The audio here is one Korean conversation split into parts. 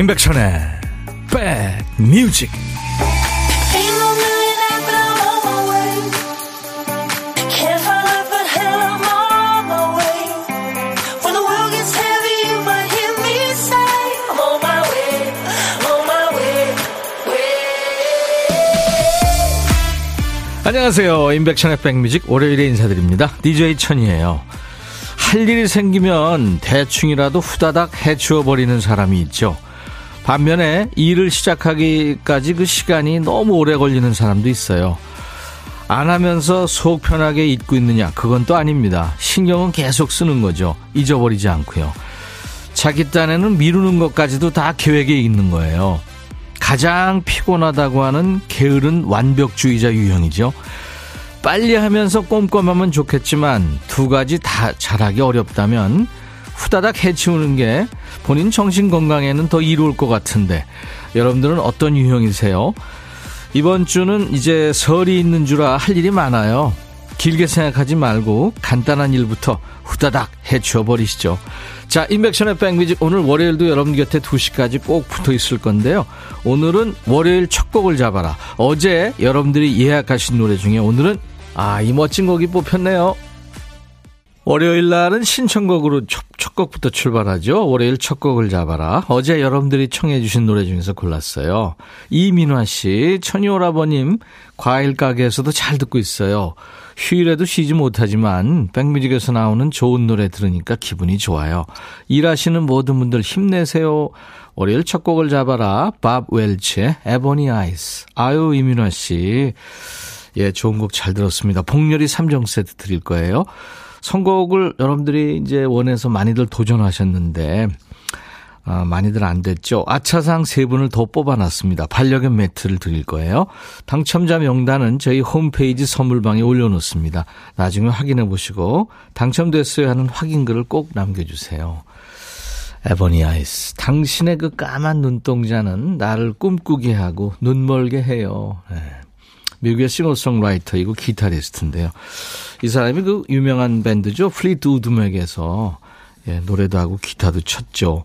인벡션의 백뮤직. 안녕하세요. 인백션의 백뮤직 월요일에 인사드립니다. DJ 천이에요. 할 일이 생기면 대충이라도 후다닥 해치워버리는 사람이 있죠. 반면에 일을 시작하기까지 그 시간이 너무 오래 걸리는 사람도 있어요. 안 하면서 속 편하게 잊고 있느냐, 그건 또 아닙니다. 신경은 계속 쓰는 거죠. 잊어버리지 않고요. 자기 딴에는 미루는 것까지도 다 계획에 있는 거예요. 가장 피곤하다고 하는 게으른 완벽주의자 유형이죠. 빨리 하면서 꼼꼼하면 좋겠지만 두 가지 다 잘하기 어렵다면 후다닥 해치우는 게 본인 정신건강에는 더 이로울 것 같은데, 여러분들은 어떤 유형이세요? 이번 주는 이제 설이 있는 주라 할 일이 많아요. 길게 생각하지 말고 간단한 일부터 후다닥 해치워버리시죠. 자, 인벡션의 백뮤직, 오늘 월요일도 여러분 곁에 2시까지 꼭 붙어 있을 건데요. 오늘은 월요일 첫 곡을 잡아라. 어제 여러분들이 예약하신 노래 중에 오늘은 이 멋진 곡이 뽑혔네요. 월요일 날은 신청곡으로 첫 곡부터 출발하죠. 월요일 첫 곡을 잡아라. 어제 여러분들이 청해 주신 노래 중에서 골랐어요. 이민화 씨, 천이오라버님 과일 가게에서도 잘 듣고 있어요. 휴일에도 쉬지 못하지만 백뮤직에서 나오는 좋은 노래 들으니까 기분이 좋아요. 일하시는 모든 분들 힘내세요. 월요일 첫 곡을 잡아라. 밥 웰치의 에보니 아이스. 아유, 이민화 씨, 예, 좋은 곡 잘 들었습니다. 복렬이 3종 세트 드릴 거예요. 선곡을 여러분들이 이제 원해서 많이들 도전하셨는데 많이들 안 됐죠. 아차상 3분을 더 뽑아놨습니다. 반려견 매트를 드릴 거예요. 당첨자 명단은 저희 홈페이지 선물방에 올려놓습니다. 나중에 확인해 보시고 당첨됐어요 하는 확인글을 꼭 남겨주세요. 에보니 아이스, 당신의 그 까만 눈동자는 나를 꿈꾸게 하고 눈멀게 해요. 네. 미국의 싱어송라이터이고 기타리스트인데요. 이 사람이 그 유명한 밴드죠. 플리트우드 맥에서 예, 노래도 하고 기타도 쳤죠.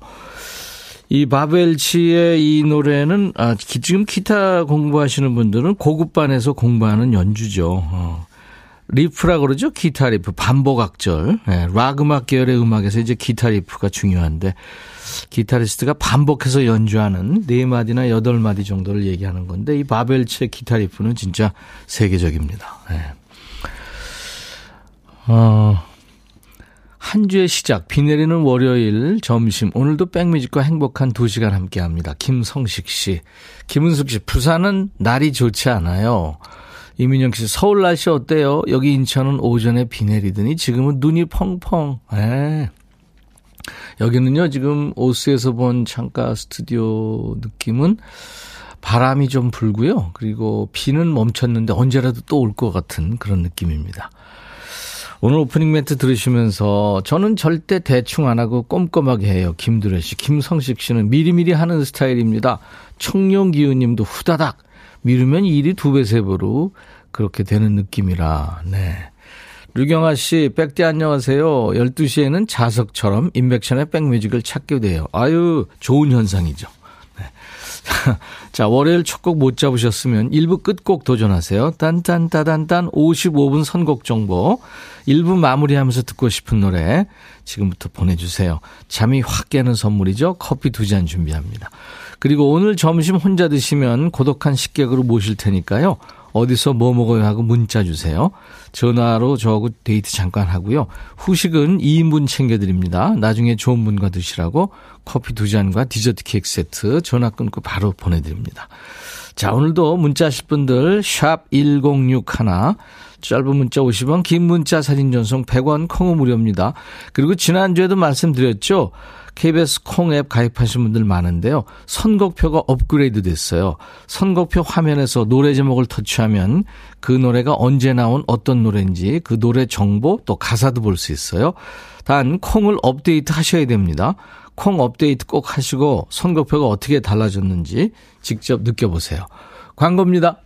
이 밥 웰치의 이 노래는 지금 기타 공부하시는 분들은 고급반에서 공부하는 연주죠. 리프라 그러죠. 기타 리프, 반복악절. 예, 락 음악 계열의 음악에서 이제 기타 리프가 중요한데, 기타리스트가 반복해서 연주하는 4마디나 8마디 정도를 얘기하는 건데, 이 밥 웰치의 기타 리프는 진짜 세계적입니다. 예. 한 주의 시작, 비 내리는 월요일 점심, 오늘도 백뮤직과 행복한 2시간 함께합니다. 김성식 씨, 김은숙 씨, 부산은 날이 좋지 않아요. 이민영 씨, 서울 날씨 어때요? 여기 인천은 오전에 비 내리더니 지금은 눈이 펑펑. 에. 여기는요, 지금 오스에서 본 창가 스튜디오 느낌은 바람이 좀 불고요. 그리고 비는 멈췄는데 언제라도 또 올 것 같은 그런 느낌입니다. 오늘 오프닝 멘트 들으시면서 저는 절대 대충 안 하고 꼼꼼하게 해요. 김두래 씨, 김성식 씨는 미리미리 하는 스타일입니다. 청룡기우 님도 후다닥. 미루면 일이 2배, 3배로 그렇게 되는 느낌이라. 네. 류경아 씨, 백대 안녕하세요. 12시에는 자석처럼 인벡션의 백뮤직을 찾게 돼요. 아유, 좋은 현상이죠. 네. 자, 월요일 첫 곡 못 잡으셨으면 1부 끝곡 도전하세요. 딴딴따단딴 55분 선곡 정보, 1부 마무리하면서 듣고 싶은 노래 지금부터 보내주세요. 잠이 확 깨는 선물이죠. 커피 2잔 준비합니다. 그리고 오늘 점심 혼자 드시면 고독한 식객으로 모실 테니까요. 어디서 뭐 먹어요 하고 문자 주세요. 전화로 저하고 데이트 잠깐 하고요. 후식은 2인분 챙겨드립니다. 나중에 좋은 분과 드시라고 커피 2잔과 디저트 케이크 세트 전화 끊고 바로 보내드립니다. 자, 오늘도 문자 하실 분들 샵 1061, 짧은 문자 50원, 긴 문자 사진 전송 100원, 콩은 무료입니다. 그리고 지난주에도 말씀드렸죠. KBS 콩앱 가입하신 분들 많은데요. 선곡표가 업그레이드 됐어요. 선곡표 화면에서 노래 제목을 터치하면 그 노래가 언제 나온 어떤 노래인지 그 노래 정보 또 가사도 볼 수 있어요. 단 콩을 업데이트 하셔야 됩니다. 콩 업데이트 꼭 하시고 선곡표가 어떻게 달라졌는지 직접 느껴보세요. 광고입니다.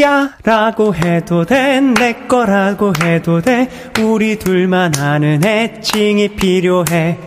야 라고 해도 돼, 내 거라고 해도 돼, 우리 둘만 아는 애칭이 필요해.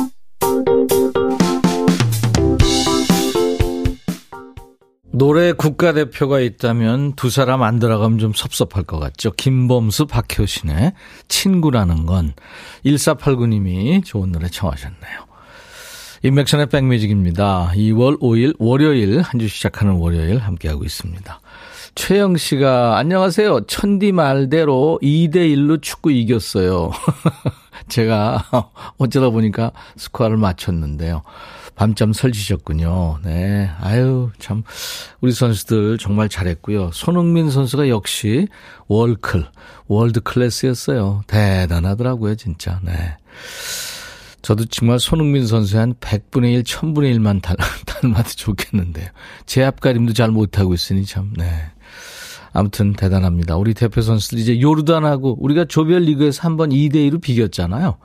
노래 국가대표가 있다면 두 사람 안 들어가면 좀 섭섭할 것 같죠. 김범수, 박효신의 친구라는 건. 1489님이 좋은 노래 청하셨네요. 인맥션의 백뮤직입니다. 2월 5일 월요일, 한 주 시작하는 월요일 함께하고 있습니다. 최영 씨가 안녕하세요. 천디 말대로 2대1로 축구 이겼어요. 제가 어쩌다 보니까 스코어를 맞췄는데요. 밤잠 설치셨군요. 네. 아유, 참. 우리 선수들 정말 잘했고요. 손흥민 선수가 역시 월드 클래스였어요. 대단하더라고요, 진짜. 네. 저도 정말 손흥민 선수의 한 100분의 1, 1000분의 1만 닮아도 좋겠는데요. 제 앞가림도 잘 못하고 있으니 참, 네. 아무튼 대단합니다. 우리 대표 선수들 이제 요르단하고 우리가 조별리그에서 한번 2대2로 비겼잖아요.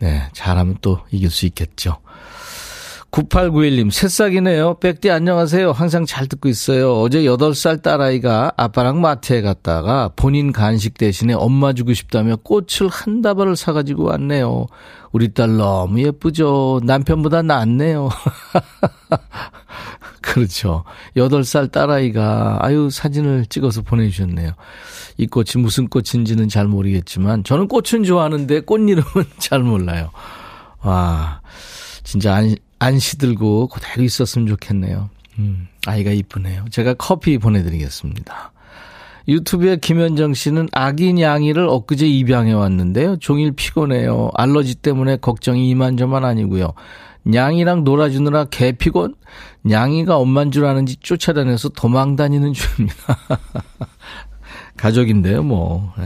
네. 잘하면 또 이길 수 있겠죠. 9891님, 새싹이네요. 백디 안녕하세요. 항상 잘 듣고 있어요. 어제 8살 딸아이가 아빠랑 마트에 갔다가 본인 간식 대신에 엄마 주고 싶다며 꽃을 한 다발을 사가지고 왔네요. 우리 딸 너무 예쁘죠. 남편보다 낫네요. 그렇죠. 8살 딸아이가 아유 사진을 찍어서 보내주셨네요. 이 꽃이 무슨 꽃인지는 잘 모르겠지만 저는 꽃은 좋아하는데 꽃 이름은 잘 몰라요. 와, 진짜 안 시들고 그대로 있었으면 좋겠네요. 아이가 이쁘네요. 제가 커피 보내드리겠습니다. 유튜브에 김현정 씨는 아기 냥이를 엊그제 입양해 왔는데요. 종일 피곤해요. 알러지 때문에 걱정이 이만저만 아니고요. 냥이랑 놀아주느라 개피곤? 냥이가 엄만 줄 아는지 쫓아다녀서 도망다니는 중입니다. 가족인데요 뭐. 네.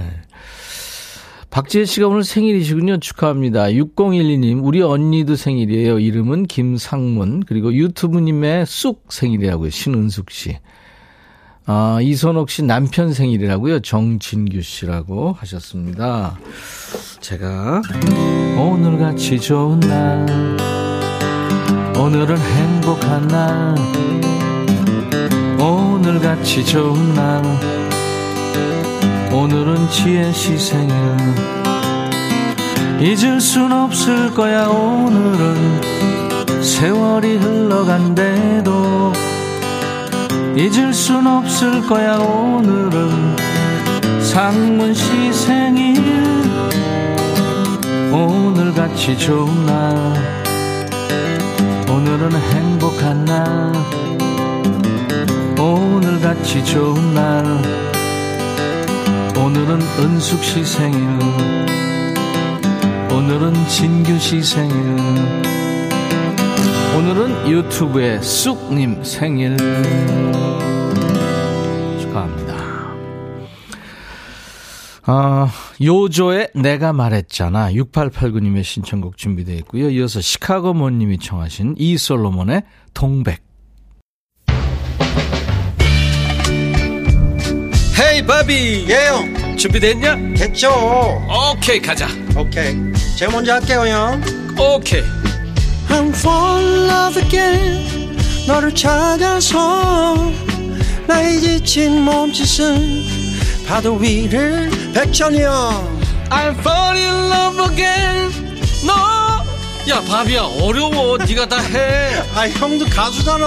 박지혜 씨가 오늘 생일이시군요. 축하합니다. 6012님, 우리 언니도 생일이에요. 이름은 김상문. 그리고 유튜브님의 쑥 생일이라고요. 신은숙 씨. 아, 이선옥 씨 남편 생일이라고요. 정진규 씨라고 하셨습니다. 제가 오늘같이 좋은 날, 오늘은 행복한 날, 오늘같이 좋은 날, 오늘은 지혜 씨 생일. 잊을 순 없을 거야. 오늘은 세월이 흘러간대도 잊을 순 없을 거야. 오늘은 상문 씨 생일. 오늘같이 좋은 날, 오늘은 행복한 날, 오늘같이 좋은 날, 오늘은 은숙 씨 생일, 오늘은 진규 씨 생일, 오늘은 유튜브의 쑥님 생일. 축하합니다. 요조의 내가 말했잖아. 6889님의 신청곡 준비되어 있고요. 이어서 시카고몬님이 청하신 이솔로몬의 동백. 헤이 바비 예영, 준비됐냐? 됐죠. 오케이, 가자. 오케이, 제가 먼저 할게요 형. 오케이. I'm falling in love again. 너를 찾아서 나의 지친 몸짓은 파도 위를. 백천이 형. I'm falling in love again. 너. No. 야 바비야, 어려워. 네가 다 해. 아 형도 가수잖아.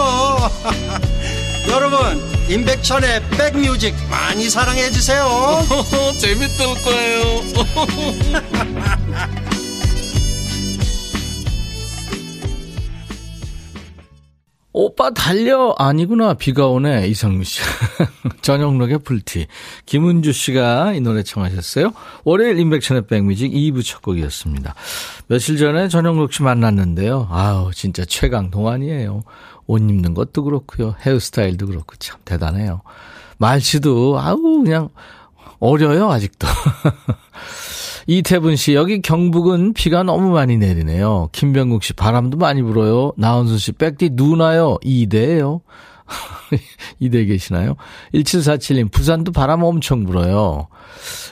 여러분, 임백천의 백뮤직 많이 사랑해 주세요. 재밌을 거예요. 오빠 달려. 아니구나, 비가 오네. 이상민 씨. 전영록의 불티. 김은주 씨가 이 노래 청하셨어요. 월요일 인백션의 백뮤직 2부 첫 곡이었습니다. 며칠 전에 전영록 씨 만났는데요. 아우 진짜 최강 동안이에요. 옷 입는 것도 그렇고요. 헤어스타일도 그렇고 참 대단해요. 말씨도 아우 그냥 어려요 아직도. 이태분 씨, 여기 경북은 비가 너무 많이 내리네요. 김병국 씨, 바람도 많이 불어요. 나은순 씨, 백디 누나요. 2대예요. 이 댁에 계시나요? 1747님, 부산도 바람 엄청 불어요.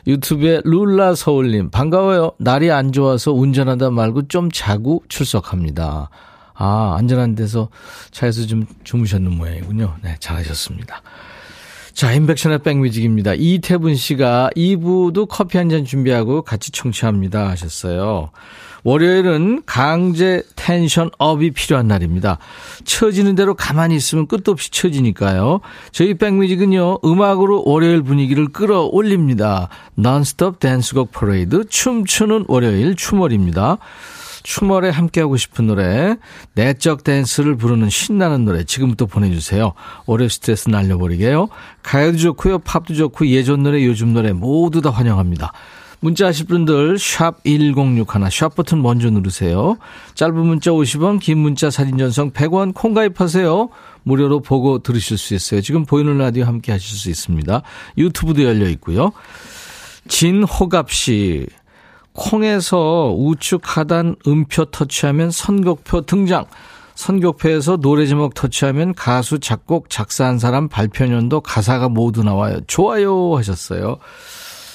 유튜브에 룰라 서울님, 반가워요. 날이 안 좋아서 운전하다 말고 좀 자고 출석합니다. 아, 안전한 데서 차에서 좀 주무셨는 모양이군요. 네, 잘하셨습니다. 자, 인벡션의 백뮤직입니다. 이태분 씨가 2부도 커피 한잔 준비하고 같이 청취합니다 하셨어요. 월요일은 강제 텐션업이 필요한 날입니다. 처지는 대로 가만히 있으면 끝도 없이 처지니까요. 저희 백뮤직은요, 음악으로 월요일 분위기를 끌어올립니다. 논스톱 댄스곡 퍼레이드, 춤추는 월요일, 춤월입니다. 춤월에 함께하고 싶은 노래, 내적 댄스를 부르는 신나는 노래 지금부터 보내주세요. 월요일 스트레스 날려버리게요. 가요도 좋고요, 팝도 좋고, 예전 노래, 요즘 노래 모두 다 환영합니다. 문자 하실 분들 샵 1061, 샵 버튼 먼저 누르세요. 짧은 문자 50원, 긴 문자 사진 전송 100원, 콩 가입하세요. 무료로 보고 들으실 수 있어요. 지금 보이는 라디오 함께 하실 수 있습니다. 유튜브도 열려 있고요. 진호갑 씨, 콩에서 우측 하단 음표 터치하면 선곡표 등장. 선곡표에서 노래 제목 터치하면 가수, 작곡, 작사한 사람, 발표년도, 가사가 모두 나와요. 좋아요 하셨어요.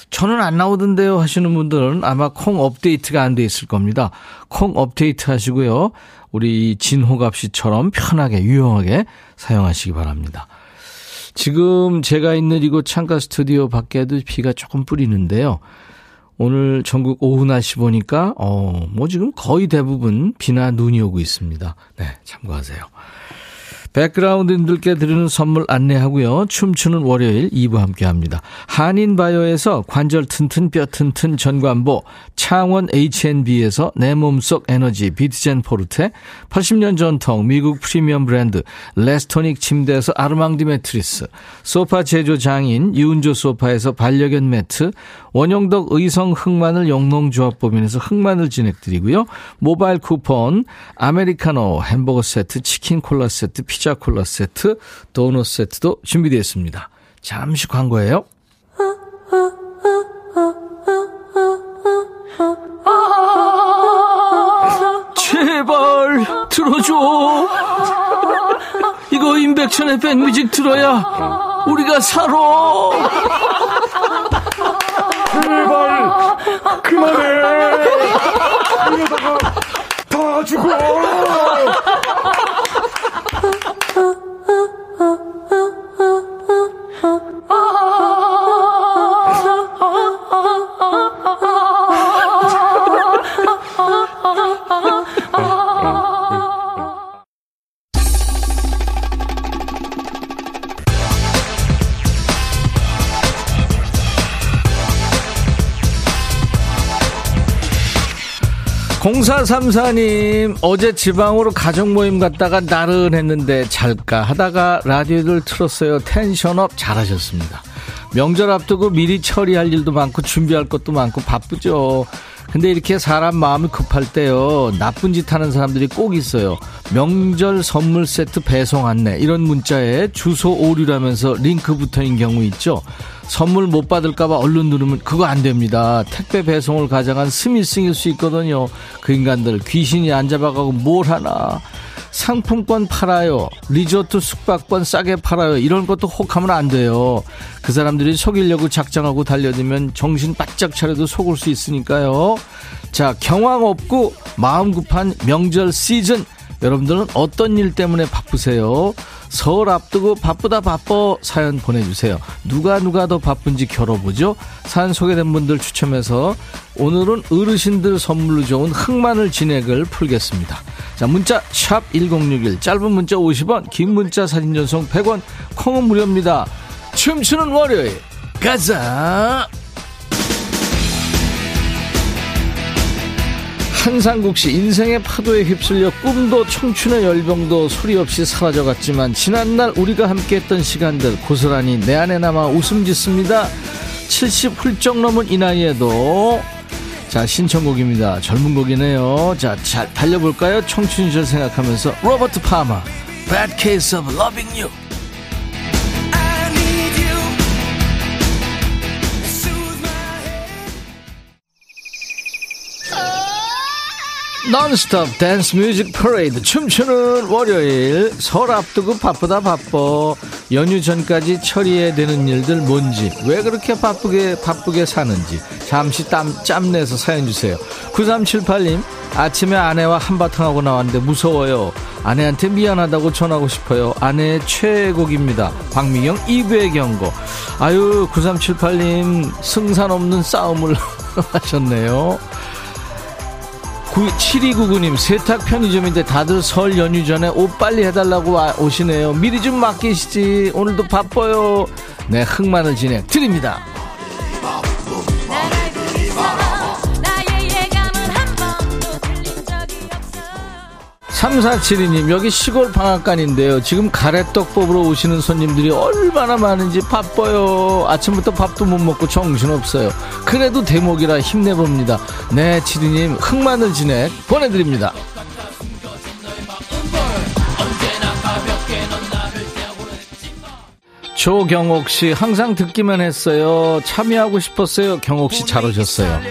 저는 안 나오던데요 하시는 분들은 아마 콩 업데이트가 안 돼 있을 겁니다. 콩 업데이트 하시고요. 우리 진호갑 씨처럼 편하게 유용하게 사용하시기 바랍니다. 지금 제가 있는 이곳 창가 스튜디오 밖에도 비가 조금 뿌리는데요. 오늘 전국 오후 날씨 보니까 지금 거의 대부분 비나 눈이 오고 있습니다. 네, 참고하세요. 백그라운드님들께 드리는 선물 안내하고요. 춤추는 월요일 2부 함께합니다. 한인바이오에서 관절 튼튼 뼈 튼튼 전관보, 창원 H&B에서 내 몸속 에너지 비트젠 포르테, 80년 전통 미국 프리미엄 브랜드 레스토닉 침대에서 아르망디 매트리스, 소파 제조 장인 유은조 소파에서 반려견 매트, 원용덕 의성 흑마늘 영농조합법인에서 흑마늘 진행드리고요. 모바일 쿠폰, 아메리카노 햄버거 세트, 치킨 콜라 세트, 피자 콜라 세트, 도넛 세트도 준비되어 있습니다. 잠시 광고예요. 제발 들어줘. 이거 인백천의 백뮤직 들어야 우리가 살아. 제발 그만해. 이러다가 다 죽어. 공사삼사님, 어제 지방으로 가족 모임 갔다가 나른했는데 잘까 하다가 라디오를 틀었어요. 텐션업 잘하셨습니다. 명절 앞두고 미리 처리할 일도 많고 준비할 것도 많고 바쁘죠. 근데 이렇게 사람 마음이 급할 때요, 나쁜 짓 하는 사람들이 꼭 있어요. 명절 선물 세트 배송 안내, 이런 문자에 주소 오류라면서 링크 붙어인 경우 있죠. 선물 못 받을까봐 얼른 누르면 그거 안 됩니다. 택배 배송을 가장한 스미싱일 수 있거든요. 그 인간들 귀신이 안 잡아가고 뭘 하나. 상품권 팔아요, 리조트 숙박권 싸게 팔아요, 이런 것도 혹하면 안 돼요. 그 사람들이 속이려고 작정하고 달려들면 정신 바짝 차려도 속을 수 있으니까요. 자, 경황 없고 마음 급한 명절 시즌, 여러분들은 어떤 일 때문에 바쁘세요? 설 앞두고 바쁘다 바빠 사연 보내주세요. 누가 더 바쁜지 겨뤄보죠. 사연 소개된 분들 추첨해서 오늘은 어르신들 선물로 좋은 흑마늘 진액을 풀겠습니다. 자, 문자 샵1061, 짧은 문자 50원, 긴 문자 사진 전송 100원, 콩은 무료입니다. 춤추는 월요일 가자. 한상국씨, 인생의 파도에 휩쓸려 꿈도 청춘의 열병도 소리 없이 사라져갔지만 지난날 우리가 함께했던 시간들 고스란히 내 안에 남아 웃음 짓습니다. 70 훌쩍 넘은 이 나이에도. 자, 신청곡입니다. 젊은 곡이네요. 자, 잘 달려볼까요? 청춘 시절 생각하면서 로버트 파마, Bad Case of Loving You. 논스톱 댄스 뮤직 퍼레이드 춤추는 월요일. 설 앞두고 바쁘다 바빠. 연휴 전까지 처리해야 되는 일들 뭔지, 왜 그렇게 바쁘게 사는지 잠시 짬내서 사연 주세요. 9378님, 아침에 아내와 한바탕 하고 나왔는데 무서워요. 아내한테 미안하다고 전하고 싶어요. 아내의 최애곡입니다. 박미경 2부의 경고. 아유, 9378님 승산 없는 싸움을 하셨네요. 7299님, 세탁 편의점인데 다들 설 연휴 전에 옷 빨리 해달라고 오시네요. 미리 좀 맡기시지. 오늘도 바빠요. 네, 흑마늘 진행 드립니다. 삼사칠이님, 여기 시골 방앗간인데요. 지금 가래떡볶으로 오시는 손님들이 얼마나 많은지 바빠요. 아침부터 밥도 못 먹고 정신없어요. 그래도 대목이라 힘내봅니다. 네, 칠이님, 흑마늘 진액 보내드립니다. 조경옥씨, 항상 듣기만 했어요. 참여하고 싶었어요. 경옥씨 잘 오셨어요.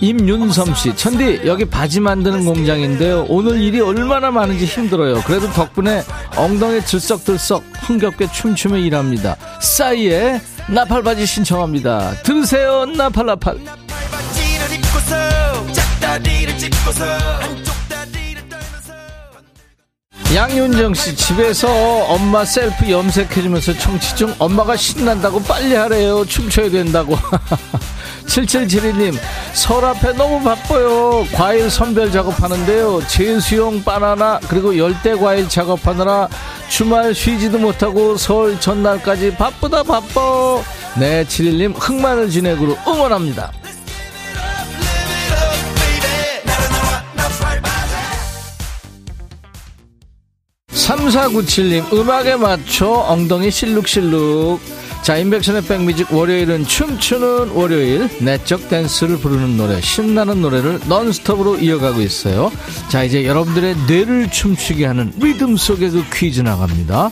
임윤섬씨, 천디 여기 바지 만드는 공장인데요. 오늘 일이 얼마나 많은지 힘들어요. 그래도 덕분에 엉덩이 들썩들썩 흥겹게 춤추며 일합니다. 싸이의 나팔바지 신청합니다. 들으세요, 나팔나팔. 나팔바지를 입고서 짝다리를 짚고서 양윤정씨, 집에서 엄마 셀프 염색해주면서 청취 중. 엄마가 신난다고 빨리 하래요. 춤춰야 된다고. 7772님, 설 앞에 너무 바빠요. 과일 선별 작업하는데요. 제수용 바나나 그리고 열대 과일 작업하느라 주말 쉬지도 못하고 설 전날까지 바쁘다 바빠. 네, 71님 흑마늘 진액으로 응원합니다. 3497님, 음악에 맞춰 엉덩이 실룩실룩. 자, 인벡션의 백뮤직 월요일은 춤추는 월요일. 내적 댄스를 부르는 노래, 신나는 노래를 논스톱으로 이어가고 있어요. 자, 이제 여러분들의 뇌를 춤추게 하는 리듬 속에 그 퀴즈 나갑니다.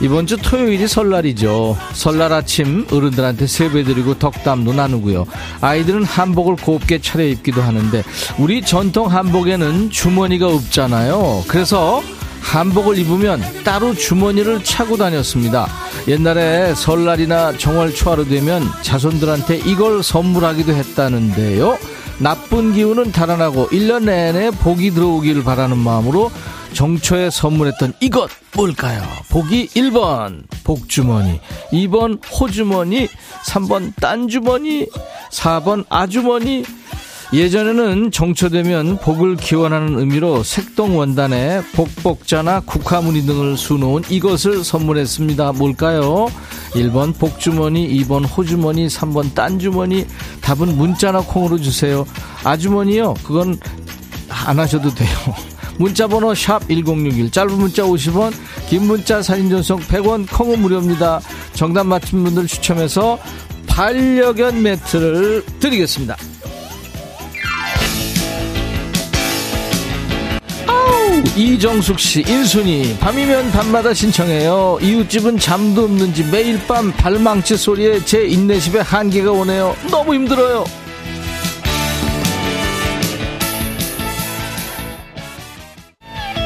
이번 주 토요일이 설날이죠. 설날 아침 어른들한테 세배드리고 덕담도 나누고요. 아이들은 한복을 곱게 차려입기도 하는데 우리 전통 한복에는 주머니가 없잖아요. 그래서 한복을 입으면 따로 주머니를 차고 다녔습니다. 옛날에 설날이나 정월 초하루 되면 자손들한테 이걸 선물하기도 했다는데요. 나쁜 기운은 달아나고 1년 내내 복이 들어오길 바라는 마음으로 정초에 선물했던 이것 뭘까요? 보기 1번 복주머니, 2번 호주머니, 3번 딴주머니, 4번 아주머니. 예전에는 정초되면 복을 기원하는 의미로 색동원단에 복복자나 국화무늬 등을 수놓은 이것을 선물했습니다. 뭘까요? 1번 복주머니, 2번 호주머니, 3번 딴주머니. 답은 문자나 콩으로 주세요. 아주머니요, 그건 안 하셔도 돼요. 문자번호 샵1061, 짧은 문자 50원, 긴 문자 사진 전송 100원, 콩은 무료입니다. 정답 맞힌 분들 추첨해서 반려견 매트를 드리겠습니다. 이정숙씨, 인순이 밤이면 밤마다 신청해요. 이웃집은 잠도 없는지 매일 밤 발망치 소리에 제 인내심에 한계가 오네요. 너무 힘들어요.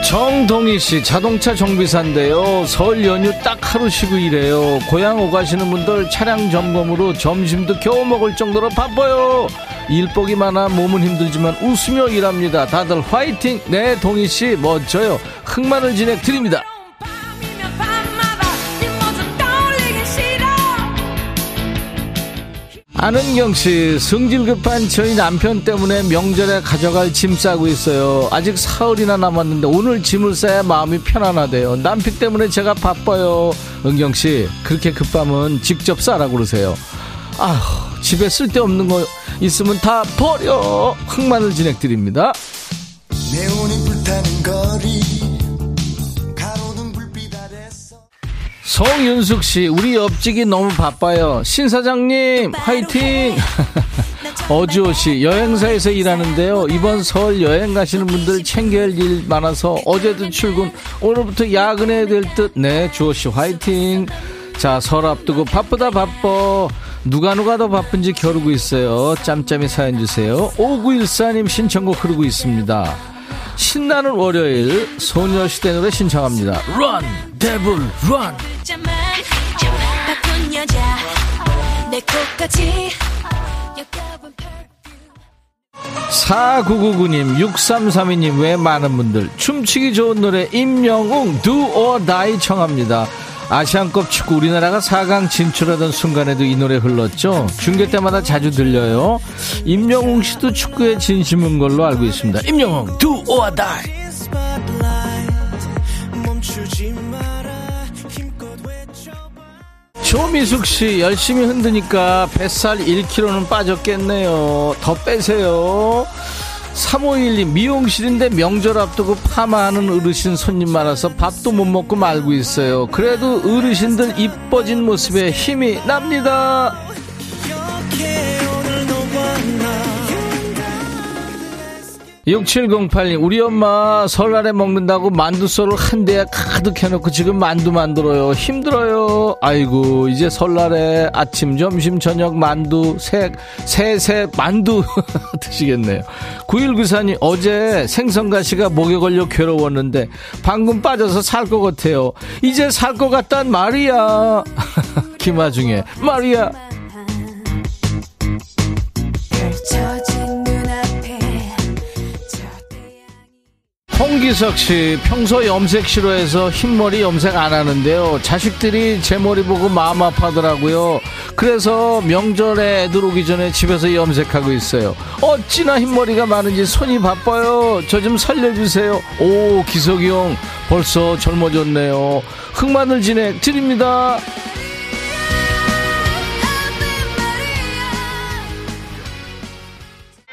정동희씨, 자동차 정비사인데요. 설 연휴 딱 하루 쉬고 일해요. 고향 오가시는 분들 차량 점검으로 점심도 겨우 먹을 정도로 바빠요. 일복이 많아 몸은 힘들지만 웃으며 일합니다. 다들 화이팅. 네, 동희씨 멋져요. 흑마늘 진액 드립니다. 안은경씨, 승질급한 저희 남편 때문에 명절에 가져갈 짐 싸고 있어요. 아직 사흘이나 남았는데 오늘 짐을 싸야 마음이 편안하대요. 남편 때문에 제가 바빠요. 은경씨, 그렇게 급하면 직접 싸라고 그러세요. 아휴, 집에 쓸데없는 거 있으면 다 버려. 흑마늘 진액 드립니다. 매운이 불타는 거리 송윤숙씨, 우리 옆집이 너무 바빠요. 신사장님 화이팅. 어주호씨, 여행사에서 일하는데요. 이번 설 여행 가시는 분들 챙겨야 할 일 많아서 어제도 출근, 오늘부터 야근해야 될 듯. 네, 주호씨 화이팅. 자, 설 앞두고 바쁘다 바빠. 누가 더 바쁜지 겨루고 있어요. 짬짬이 사연 주세요. 5914님 신청곡 흐르고 있습니다. 신나는 월요일 소녀시대 노래 신청합니다. Run, Devil, Run. 내 코까지 4999님 6332님 외 많은 분들 춤추기 좋은 노래 임영웅 Do or Die 청합니다. 아시안컵 축구 우리나라가 4강 진출하던 순간에도 이 노래 흘렀죠. 중계 때마다 자주 들려요. 임영웅 씨도 축구에 진심인 걸로 알고 있습니다. 임영웅 Do or Die. 조미숙씨 열심히 흔드니까 뱃살 1kg는 빠졌겠네요. 더 빼세요. 3512 미용실인데 명절 앞두고 파마하는 어르신 손님 많아서 밥도 못 먹고 말고 있어요. 그래도 어르신들 이뻐진 모습에 힘이 납니다. 6708님 우리 엄마 설날에 먹는다고 만두소를 한 대에 가득 해놓고 지금 만두 만들어요. 힘들어요. 아이고 이제 설날에 아침 점심 저녁 만두 새새 만두 드시겠네요. 9194님 어제 생선가시가 목에 걸려 괴로웠는데 방금 빠져서 살 것 같아요. 이제 살 것 같단 말이야. 김아중에 말이야. 홍기석씨 평소 염색 싫어해서 흰머리 염색 안하는데요. 자식들이 제 머리 보고 마음 아파하더라고요. 그래서 명절에 애들 오기 전에 집에서 염색하고 있어요. 어찌나 흰머리가 많은지 손이 바빠요. 저 좀 살려주세요. 오 기석이 형 벌써 젊어졌네요. 흑마늘 진액 드립니다.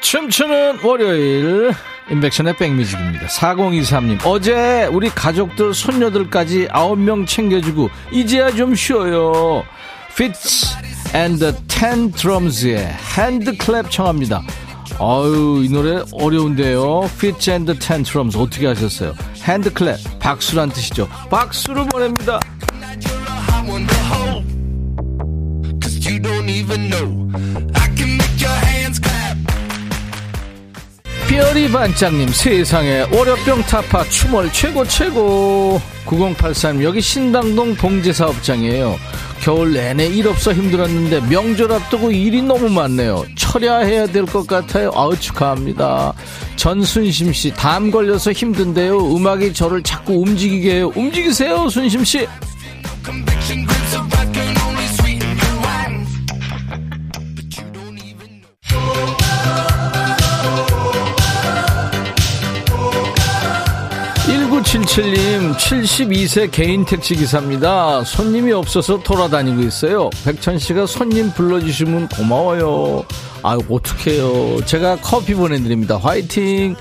춤추는 월요일 인벡션의 백뮤직입니다. 4023님 어제 우리 가족들 손녀들까지 9명 챙겨주고 이제야 좀 쉬어요. Fitz and the Tantrums의 핸드클랩 청합니다. 아유 이 노래 어려운데요. Fitz and the Tantrums 어떻게 하셨어요? 핸드클랩 박수란 뜻이죠. 박수를 보냅니다. 별이 반짝님 세상에 월요병 타파 추멀 최고. 9083 여기 신당동 봉제사업장이에요. 겨울 내내 일 없어 힘들었는데 명절 앞두고 일이 너무 많네요. 철야해야 될 것 같아요. 아우 축하합니다. 전순심씨 담 걸려서 힘든데요. 음악이 저를 자꾸 움직이게 해요. 움직이세요 순심씨. 77님 72세 개인 택시기사입니다. 손님이 없어서 돌아다니고 있어요. 백천씨가 손님 불러주시면 고마워요. 아유 어떡해요. 제가 커피 보내드립니다. 화이팅.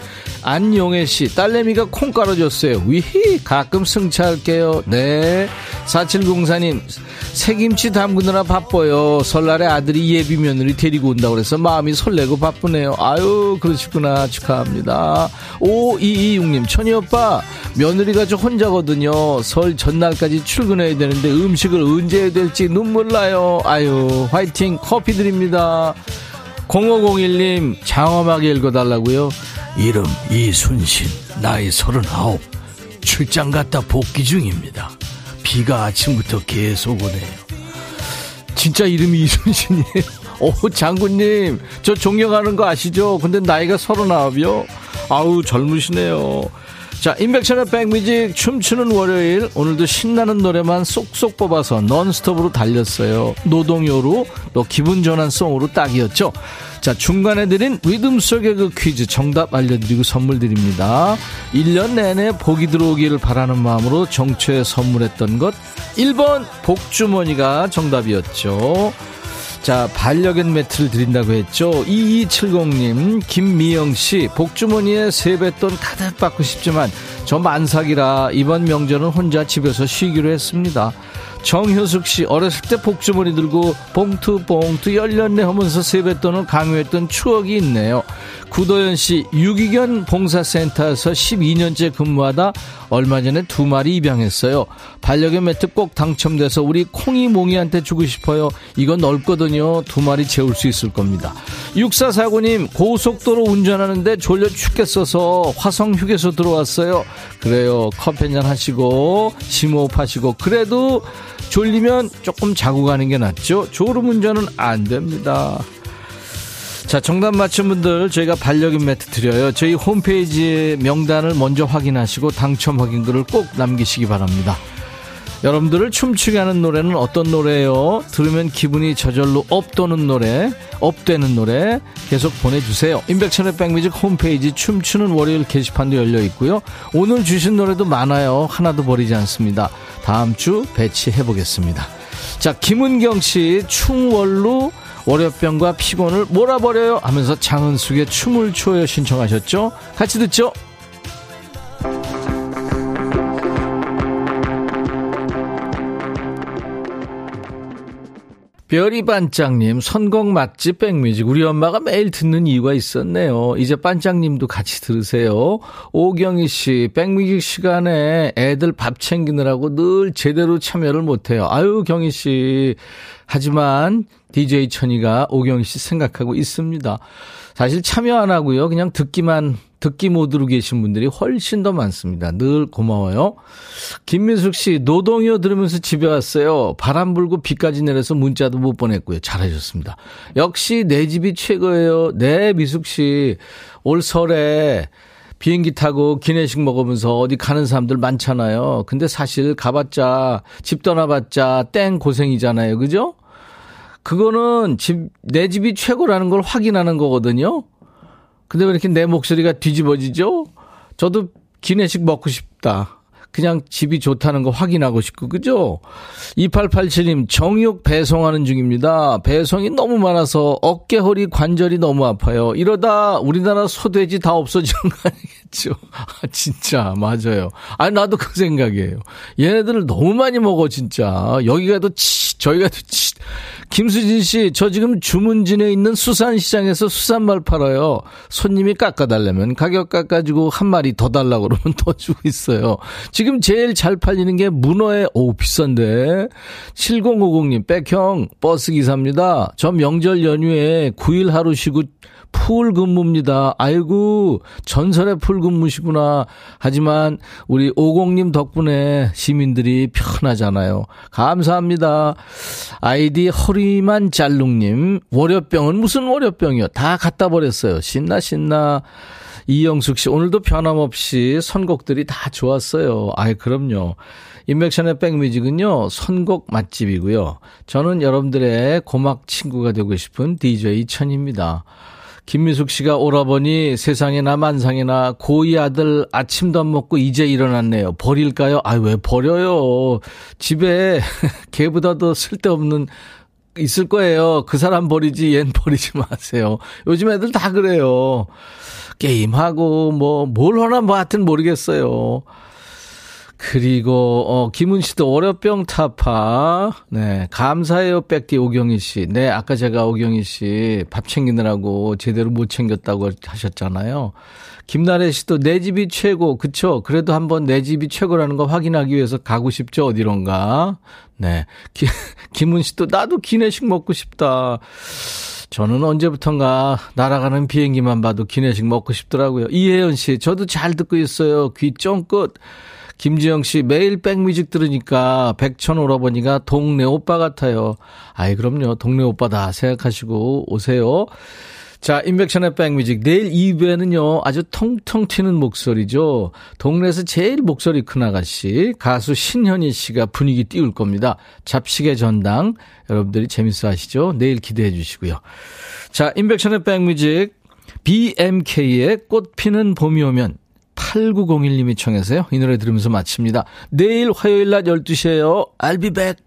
안용혜씨 딸내미가 콩 깔아줬어요. 위히 가끔 승차할게요. 네. 4704님 새김치 담그느라 바빠요. 설날에 아들이 예비 며느리 데리고 온다고 해서 마음이 설레고 바쁘네요. 아유 그러시구나. 축하합니다. 5226님 천희오빠 며느리가 저 혼자거든요. 설 전날까지 출근해야 되는데 음식을 언제 해야 될지 눈물 나요. 아유 화이팅. 커피 드립니다. 0501님 장엄하게 읽어달라고요. 이름 이순신 나이 39 출장 갔다 복귀 중입니다. 비가 아침부터 계속 오네요. 진짜 이름이 이순신이에요. 오 장군님 저 존경하는 거 아시죠? 근데 나이가 39이요? 아우 젊으시네요. 자 인벡션의 백뮤직 춤추는 월요일 오늘도 신나는 노래만 쏙쏙 뽑아서 논스톱으로 달렸어요. 노동요로 또 기분전환송으로 딱이었죠. 자 중간에 드린 리듬 속의 그 퀴즈 정답 알려드리고 선물 드립니다. 1년 내내 복이 들어오기를 바라는 마음으로 정초에 선물했던 것 1번 복주머니가 정답이었죠. 자 반려견 매트를 드린다고 했죠. 2270님 김미영씨 복주머니에 세뱃돈 가득 받고 싶지만 저 만삭이라 이번 명절은 혼자 집에서 쉬기로 했습니다. 정효숙씨 어렸을 때 복주머니 들고 봉투 열렸네 하면서 세뱃돈을 강요했던 추억이 있네요. 구도연씨 유기견 봉사센터에서 12년째 근무하다 얼마 전에 2마리 입양했어요. 반려견 매트 꼭 당첨돼서 우리 콩이몽이한테 주고 싶어요. 이건 넓거든요. 2마리 재울 수 있을 겁니다. 6449님 고속도로 운전하는데 졸려 죽겠어서 화성 휴게소 들어왔어요. 그래요. 커피 한잔 하시고 심호흡하시고 그래도 졸리면 조금 자고 가는 게 낫죠. 졸음 운전은 안 됩니다. 자, 정답 맞힌 분들 저희가 반려견 매트 드려요. 저희 홈페이지에 명단을 먼저 확인하시고 당첨 확인글을 꼭 남기시기 바랍니다. 여러분들을 춤추게 하는 노래는 어떤 노래예요? 들으면 기분이 저절로 업도는 노래, 업되는 노래 계속 보내주세요. 인벡션의 백뮤직 홈페이지 춤추는 월요일 게시판도 열려있고요. 오늘 주신 노래도 많아요. 하나도 버리지 않습니다. 다음 주 배치해보겠습니다. 자, 김은경씨 충월로 월요병과 피곤을 몰아버려요 하면서 장은숙의 춤을 춰요 신청하셨죠? 같이 듣죠? 별이 반짝님 선곡 맛집 백뮤직 우리 엄마가 매일 듣는 이유가 있었네요. 이제 반짝님도 같이 들으세요. 오경희씨 백뮤직 시간에 애들 밥 챙기느라고 늘 제대로 참여를 못해요. 아유 경희씨 하지만 DJ 천이가 오경희씨 생각하고 있습니다. 사실 참여 안 하고요. 그냥 듣기 모드로 계신 분들이 훨씬 더 많습니다. 늘 고마워요. 김민숙 씨 노동요 들으면서 집에 왔어요. 바람 불고 비까지 내려서 문자도 못 보냈고요. 잘하셨습니다. 역시 내 집이 최고예요. 네, 미숙 씨 올 설에 비행기 타고 기내식 먹으면서 어디 가는 사람들 많잖아요. 근데 사실 가봤자 집 떠나봤자 땡 고생이잖아요. 그죠? 그거는 내 집이 최고라는 걸 확인하는 거거든요. 근데 왜 이렇게 내 목소리가 뒤집어지죠? 저도 기내식 먹고 싶다. 그냥 집이 좋다는 거 확인하고 싶고 그죠? 2887님 정육 배송하는 중입니다. 배송이 너무 많아서 어깨, 허리, 관절이 너무 아파요. 이러다 우리나라 소돼지 다 없어지는 거 아니겠죠? 아, 진짜 맞아요. 아니 나도 그 생각이에요. 얘네들을 너무 많이 먹어 진짜. 여기가도 치 저희가도 치. 김수진 씨 저 지금 주문진에 있는 수산시장에서 수산말 팔아요. 손님이 깎아달라면 가격 깎아주고 한 마리 더 달라고 그러면 더 주고 있어요. 지금 제일 잘 팔리는 게 문어에 오 비싼데 7050님 백형 버스기사입니다. 저 명절 연휴에 9일 하루 쉬고 풀 근무입니다. 아이고 전설의 풀 근무시구나. 하지만 우리 50님 덕분에 시민들이 편하잖아요. 감사합니다. 아이디 허리만 짤룽님 월요병은 무슨 월요병이요. 다 갖다 버렸어요. 신나. 이영숙 씨 오늘도 변함없이 선곡들이 다 좋았어요. 아이 그럼요. 인벡션의 백뮤직은요. 선곡 맛집이고요. 저는 여러분들의 고막 친구가 되고 싶은 DJ 천입니다. 김미숙 씨가 오라버니 세상에나 만상에나 고이 아들 아침도 안 먹고 이제 일어났네요. 버릴까요? 아이 왜 버려요. 집에 걔보다 더 쓸데없는 있을 거예요. 그 사람 버리지 얜 버리지 마세요. 요즘 애들 다 그래요. 게임하고 뭘 하나 하여튼 모르겠어요. 그리고 김은 씨도 월요병 타파. 네, 감사해요. 백디 오경희 씨. 네, 아까 제가 오경희 씨 밥 챙기느라고 제대로 못 챙겼다고 하셨잖아요. 김나래 씨도 내 집이 최고. 그쵸? 그래도 한번 내 집이 최고라는 거 확인하기 위해서 가고 싶죠. 어디론가. 네, 김은 씨도 나도 기내식 먹고 싶다. 저는 언제부턴가 날아가는 비행기만 봐도 기내식 먹고 싶더라고요. 이혜연 씨, 저도 잘 듣고 있어요. 귀 쫑긋. 김지영 씨, 매일 백뮤직 들으니까 백천 오라버니가 동네 오빠 같아요. 아이, 그럼요. 동네 오빠다 생각하시고 오세요. 자, 인벡션의 백뮤직. 내일 2부에는요, 아주 통통 튀는 목소리죠. 동네에서 제일 목소리 큰 아가씨, 가수 신현희 씨가 분위기 띄울 겁니다. 잡식의 전당. 여러분들이 재밌어 하시죠? 내일 기대해 주시고요. 자, 인벡션의 백뮤직. BMK의 꽃 피는 봄이 오면 8901님이 청해서요. 이 노래 들으면서 마칩니다. 내일 화요일 낮 12시에요. I'll be back.